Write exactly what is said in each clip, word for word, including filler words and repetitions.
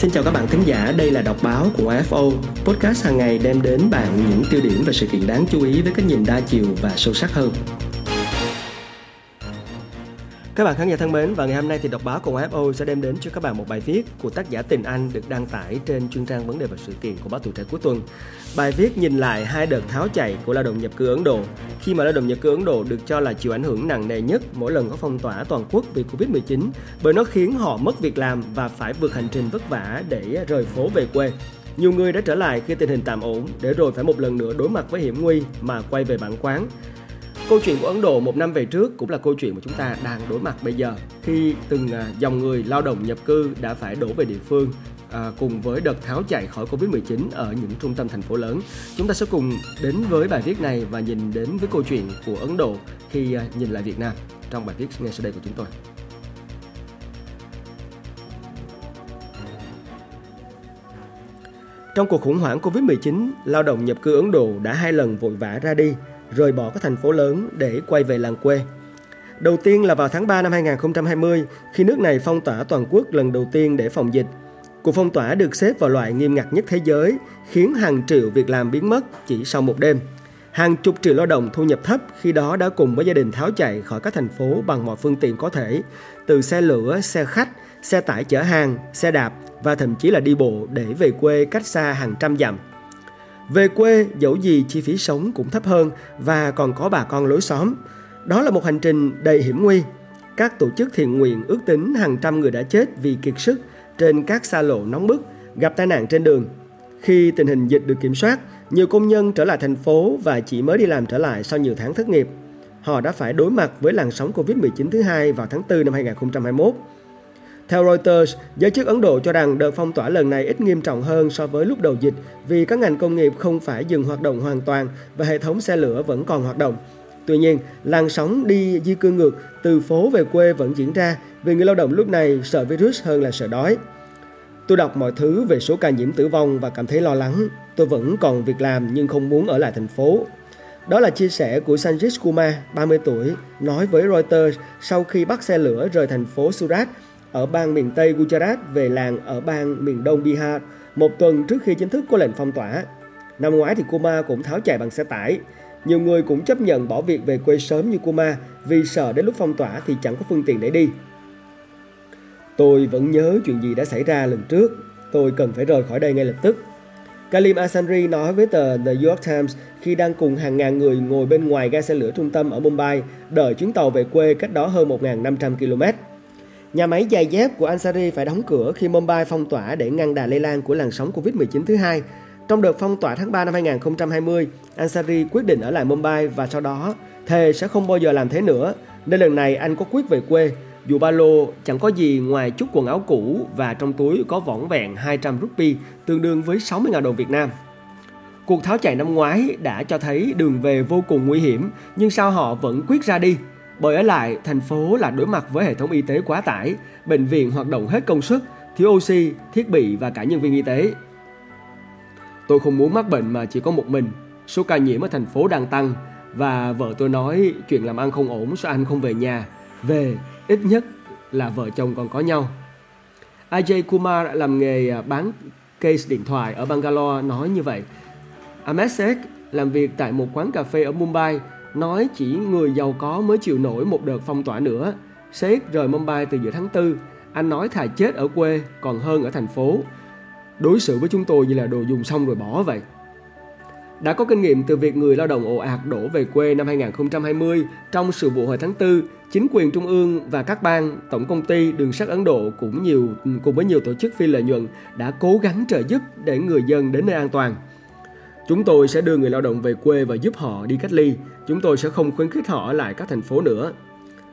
Xin chào các bạn thính giả, đây là Đọc Báo của ép o, podcast hàng ngày đem đến bạn những tiêu điểm và sự kiện đáng chú ý với cái nhìn đa chiều và sâu sắc hơn. Các bạn khán giả thân mến, và ngày hôm nay thì Đọc Báo cùng ép o sẽ đem đến cho các bạn một bài viết của tác giả Tịnh Anh được đăng tải trên chuyên trang vấn đề và sự kiện của Báo Tuổi Trẻ cuối tuần. Bài viết nhìn lại hai đợt tháo chạy của lao động nhập cư Ấn Độ, khi mà lao động nhập cư Ấn Độ được cho là chịu ảnh hưởng nặng nề nhất mỗi lần có phong tỏa toàn quốc vì covid mười chín, bởi nó khiến họ mất việc làm và phải vượt hành trình vất vả để rời phố về quê. Nhiều người đã trở lại khi tình hình tạm ổn, để rồi phải một lần nữa đối mặt với hiểm nguy mà quay về bản quán. Câu chuyện của Ấn Độ một năm về trước cũng là câu chuyện mà chúng ta đang đối mặt bây giờ, khi từng dòng người lao động nhập cư đã phải đổ về địa phương à, cùng với đợt tháo chạy khỏi covid mười chín ở những trung tâm thành phố lớn. Chúng ta sẽ cùng đến với bài viết này và nhìn đến với câu chuyện của Ấn Độ khi à, nhìn lại Việt Nam trong bài viết ngay sau đây của chúng tôi. Trong cuộc khủng hoảng covid mười chín, lao động nhập cư Ấn Độ đã hai lần vội vã ra đi, rời bỏ các thành phố lớn để quay về làng quê. Đầu tiên là vào tháng ba năm hai không hai không, khi nước này phong tỏa toàn quốc lần đầu tiên để phòng dịch. Cuộc phong tỏa được xếp vào loại nghiêm ngặt nhất thế giới, khiến hàng triệu việc làm biến mất chỉ sau một đêm. Hàng chục triệu lao động thu nhập thấp khi đó đã cùng với gia đình tháo chạy khỏi các thành phố bằng mọi phương tiện có thể, từ xe lửa, xe khách, xe tải chở hàng, xe đạp và thậm chí là đi bộ để về quê cách xa hàng trăm dặm. Về quê, dẫu gì chi phí sống cũng thấp hơn và còn có bà con lối xóm. Đó là một hành trình đầy hiểm nguy. Các tổ chức thiện nguyện ước tính hàng trăm người đã chết vì kiệt sức trên các xa lộ nóng bức, gặp tai nạn trên đường. Khi tình hình dịch được kiểm soát, nhiều công nhân trở lại thành phố và chỉ mới đi làm trở lại sau nhiều tháng thất nghiệp. Họ đã phải đối mặt với làn sóng covid mười chín thứ hai vào tháng tư năm hai không hai mốt. Theo Reuters, giới chức Ấn Độ cho rằng đợt phong tỏa lần này ít nghiêm trọng hơn so với lúc đầu dịch vì các ngành công nghiệp không phải dừng hoạt động hoàn toàn và hệ thống xe lửa vẫn còn hoạt động. Tuy nhiên, làn sóng đi di cư ngược từ phố về quê vẫn diễn ra vì người lao động lúc này sợ virus hơn là sợ đói. Tôi đọc mọi thứ về số ca nhiễm tử vong và cảm thấy lo lắng. Tôi vẫn còn việc làm nhưng không muốn ở lại thành phố. Đó là chia sẻ của Sanjit Kumar, ba mươi tuổi, nói với Reuters sau khi bắt xe lửa rời thành phố Surat ở bang miền Tây Gujarat về làng ở bang miền Đông Bihar một tuần trước khi chính thức có lệnh phong tỏa. Năm ngoái thì Kumar cũng tháo chạy bằng xe tải. Nhiều người cũng chấp nhận bỏ việc về quê sớm như Kumar vì sợ đến lúc phong tỏa thì chẳng có phương tiện để đi. Tôi vẫn nhớ chuyện gì đã xảy ra lần trước. Tôi cần phải rời khỏi đây ngay lập tức. Kalim Asanri nói với tờ The New York Times khi đang cùng hàng ngàn người ngồi bên ngoài ga xe lửa trung tâm ở Mumbai đợi chuyến tàu về quê cách đó hơn một nghìn năm trăm ki lô mét. Nhà máy giày dép của Ansari phải đóng cửa khi Mumbai phong tỏa để ngăn đà lây lan của làn sóng covid mười chín thứ hai. Trong đợt phong tỏa tháng ba năm hai không hai không, Ansari quyết định ở lại Mumbai và sau đó thề sẽ không bao giờ làm thế nữa. Nên lần này anh có quyết về quê, dù ba lô chẳng có gì ngoài chút quần áo cũ và trong túi có vỏn vẹn hai trăm rupee, tương đương với sáu mươi nghìn đồng Việt Nam. Cuộc tháo chạy năm ngoái đã cho thấy đường về vô cùng nguy hiểm, nhưng sao họ vẫn quyết ra đi? Bởi ở lại, thành phố là đối mặt với hệ thống y tế quá tải, bệnh viện hoạt động hết công suất, thiếu oxy, thiết bị và cả nhân viên y tế. Tôi không muốn mắc bệnh mà chỉ có một mình. Số ca nhiễm ở thành phố đang tăng và vợ tôi nói chuyện làm ăn không ổn sao anh không về nhà. Về, ít nhất là vợ chồng còn có nhau. Ajay Kumar làm nghề bán case điện thoại ở Bangalore nói như vậy. Ahmed làm việc tại một quán cà phê ở Mumbai, nói chỉ người giàu có mới chịu nổi một đợt phong tỏa nữa. Seth rời Mumbai từ giữa tháng tư. Anh nói thà chết ở quê còn hơn ở thành phố. Đối xử với chúng tôi như là đồ dùng xong rồi bỏ vậy. Đã có kinh nghiệm từ việc người lao động ồ ạt đổ về quê năm hai không hai không. Trong sự vụ hồi tháng tư, chính quyền trung ương và các bang, tổng công ty, đường sắt Ấn Độ cũng nhiều, cùng với nhiều tổ chức phi lợi nhuận đã cố gắng trợ giúp để người dân đến nơi an toàn. Chúng tôi sẽ đưa người lao động về quê và giúp họ đi cách ly. Chúng tôi sẽ không khuyến khích họ ở lại các thành phố nữa.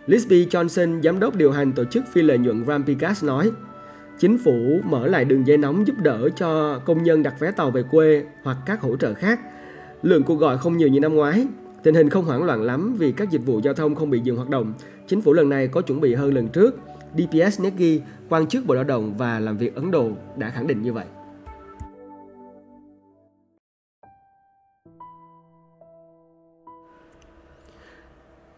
Lisby Johnson, giám đốc điều hành tổ chức phi lợi nhuận RampiCast nói, chính phủ mở lại đường dây nóng giúp đỡ cho công nhân đặt vé tàu về quê hoặc các hỗ trợ khác. Lượng cuộc gọi không nhiều như năm ngoái. Tình hình không hoảng loạn lắm vì các dịch vụ giao thông không bị dừng hoạt động. Chính phủ lần này có chuẩn bị hơn lần trước. đê pê ét Negi, quan chức Bộ Lao động và Làm việc Ấn Độ đã khẳng định như vậy.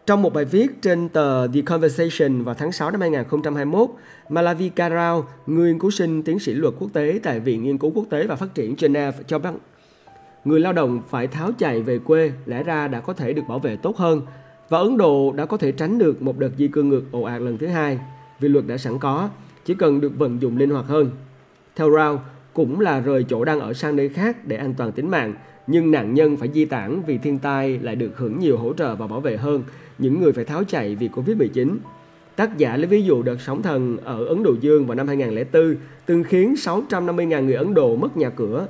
Trong một bài viết trên tờ The Conversation vào tháng sáu năm hai không hai mốt, Malavi Rao, người nghiên cứu sinh tiến sĩ luật quốc tế tại Viện Nghiên cứu Quốc tế và Phát triển Geneva cho biết người lao động phải tháo chạy về quê lẽ ra đã có thể được bảo vệ tốt hơn và Ấn Độ đã có thể tránh được một đợt di cư ngược ồ ạt lần thứ hai vì luật đã sẵn có, chỉ cần được vận dụng linh hoạt hơn. Theo Rao, cũng là rời chỗ đang ở sang nơi khác để an toàn tính mạng, nhưng nạn nhân phải di tản vì thiên tai lại được hưởng nhiều hỗ trợ và bảo vệ hơn những người phải tháo chạy vì covid mười chín. Tác giả lấy ví dụ đợt sóng thần ở Ấn Độ Dương vào năm hai không không bốn từng khiến sáu trăm năm mươi nghìn người Ấn Độ mất nhà cửa.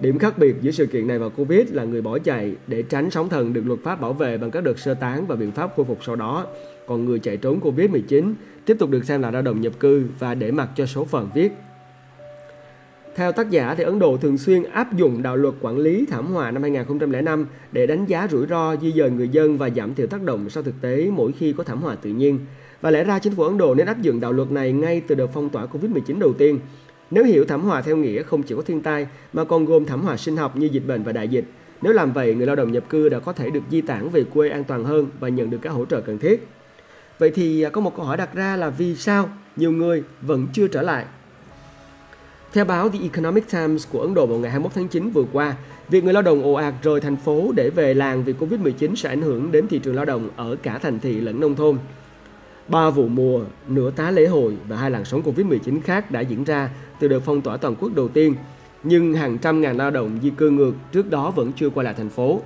Điểm khác biệt giữa sự kiện này và Covid là người bỏ chạy để tránh sóng thần được luật pháp bảo vệ bằng các đợt sơ tán và biện pháp khôi phục sau đó, còn người chạy trốn covid mười chín tiếp tục được xem là lao động nhập cư và để mặc cho số phận viết. Theo tác giả, thì Ấn Độ thường xuyên áp dụng đạo luật quản lý thảm họa năm hai không không năm để đánh giá rủi ro, di dời người dân và giảm thiểu tác động sau thực tế mỗi khi có thảm họa tự nhiên. Và lẽ ra chính phủ Ấn Độ nên áp dụng đạo luật này ngay từ đợt phong tỏa covid mười chín đầu tiên. Nếu hiểu thảm họa theo nghĩa không chỉ có thiên tai mà còn gồm thảm họa sinh học như dịch bệnh và đại dịch, nếu làm vậy người lao động nhập cư đã có thể được di tản về quê an toàn hơn và nhận được các hỗ trợ cần thiết. Vậy thì có một câu hỏi đặt ra là vì sao nhiều người vẫn chưa trở lại? Theo báo The Economic Times của Ấn Độ vào ngày hai mươi mốt tháng chín vừa qua, việc người lao động ồ ạt rời thành phố để về làng vì covid mười chín sẽ ảnh hưởng đến thị trường lao động ở cả thành thị lẫn nông thôn. Ba vụ mùa, nửa tá lễ hội và hai làn sóng covid mười chín khác đã diễn ra từ đợt phong tỏa toàn quốc đầu tiên, nhưng hàng trăm ngàn lao động di cư ngược trước đó vẫn chưa quay lại thành phố.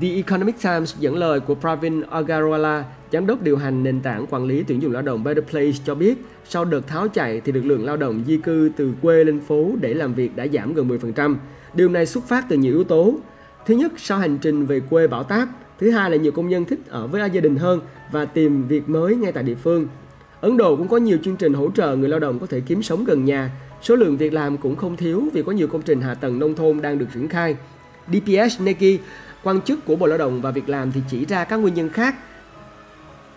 The Economic Times dẫn lời của Pravin Agarwal, giám đốc điều hành nền tảng quản lý tuyển dụng lao động Better Place cho biết, sau đợt tháo chạy thì lực lượng lao động di cư từ quê lên phố để làm việc đã giảm gần mười phần trăm. Điều này xuất phát từ nhiều yếu tố. Thứ nhất, sau hành trình về quê bão táp, thứ hai là nhiều công nhân thích ở với gia đình hơn và tìm việc mới ngay tại địa phương. Ấn Độ cũng có nhiều chương trình hỗ trợ người lao động có thể kiếm sống gần nhà. Số lượng việc làm cũng không thiếu vì có nhiều công trình hạ tầng nông thôn đang được triển khai. đê pê ét Negi, quan chức của Bộ Lao động và Việc làm thì chỉ ra các nguyên nhân khác.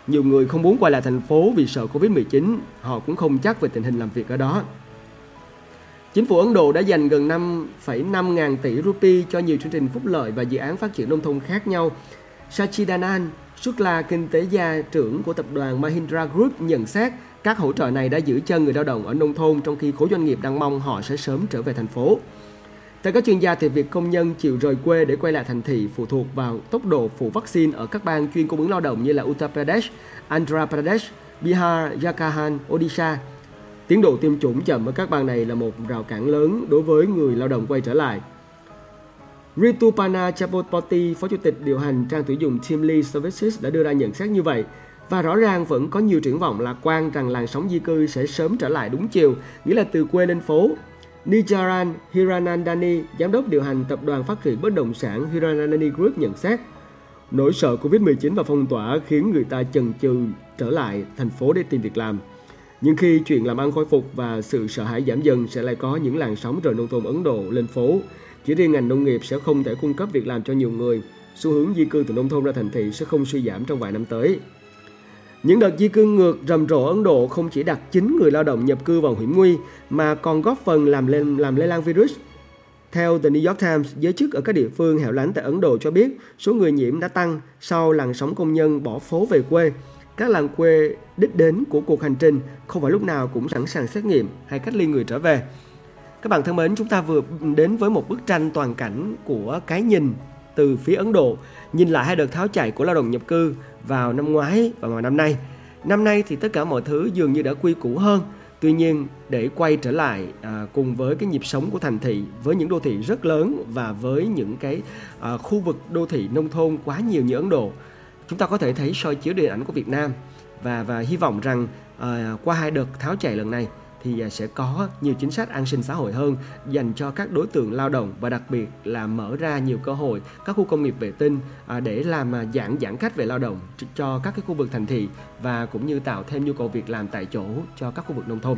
Nhiều người không muốn quay lại thành phố vì sợ covid mười chín, họ cũng không chắc về tình hình làm việc ở đó. Chính phủ Ấn Độ đã dành gần năm phẩy năm ngàn tỷ rupee cho nhiều chương trình phúc lợi và dự án phát triển nông thôn khác nhau. Sachidanand Shukla, kinh tế gia trưởng của tập đoàn Mahindra Group nhận xét các hỗ trợ này đã giữ chân người lao động ở nông thôn trong khi khối doanh nghiệp đang mong họ sẽ sớm trở về thành phố. Theo các chuyên gia thì việc công nhân chịu rời quê để quay lại thành thị phụ thuộc vào tốc độ phủ vaccine ở các bang chuyên cung ứng lao động như là Uttar Pradesh, Andhra Pradesh, Bihar, Jharkhand, Odisha. Tiến độ tiêm chủng chậm ở các bang này là một rào cản lớn đối với người lao động quay trở lại. Ritupana Chabotpoti, phó chủ tịch điều hành trang tuyển dụng Team Lee Services đã đưa ra nhận xét như vậy. Và rõ ràng vẫn có nhiều triển vọng lạc quan rằng làn sóng di cư sẽ sớm trở lại đúng chiều, nghĩa là từ quê lên phố. Nijaran Hiranandani, giám đốc điều hành tập đoàn phát triển bất động sản Hiranandani Group nhận xét nỗi sợ covid mười chín và phong tỏa khiến người ta chần chừ trở lại thành phố để tìm việc làm. Nhưng khi chuyện làm ăn khôi phục và sự sợ hãi giảm dần sẽ lại có những làn sóng rời nông thôn Ấn Độ lên phố. Chỉ riêng ngành nông nghiệp sẽ không thể cung cấp việc làm cho nhiều người. Xu hướng di cư từ nông thôn ra thành thị sẽ không suy giảm trong vài năm tới. Những đợt di cư ngược rầm rộ Ấn Độ không chỉ đặt chính người lao động nhập cư vào hiểm nguy mà còn góp phần làm lây, làm lây lan virus. Theo The New York Times, giới chức ở các địa phương hẻo lánh tại Ấn Độ cho biết số người nhiễm đã tăng sau làn sóng công nhân bỏ phố về quê. Các làng quê đích đến của cuộc hành trình không phải lúc nào cũng sẵn sàng xét nghiệm hay cách ly người trở về. Các bạn thân mến, chúng ta vừa đến với một bức tranh toàn cảnh của cái nhìn từ phía Ấn Độ, nhìn lại hai đợt tháo chạy của lao động nhập cư vào năm ngoái và vào năm nay. Năm nay thì tất cả mọi thứ dường như đã quy củ hơn. Tuy nhiên, để quay trở lại à, cùng với cái nhịp sống của thành thị, với những đô thị rất lớn và với những cái à, khu vực đô thị nông thôn quá nhiều như Ấn Độ, chúng ta có thể thấy soi chiếu điện ảnh của Việt Nam và, và hy vọng rằng à, qua hai đợt tháo chạy lần này thì sẽ có nhiều chính sách an sinh xã hội hơn dành cho các đối tượng lao động và đặc biệt là mở ra nhiều cơ hội các khu công nghiệp vệ tinh để làm giãn giãn cách về lao động cho các cái khu vực thành thị và cũng như tạo thêm nhu cầu việc làm tại chỗ cho các khu vực nông thôn.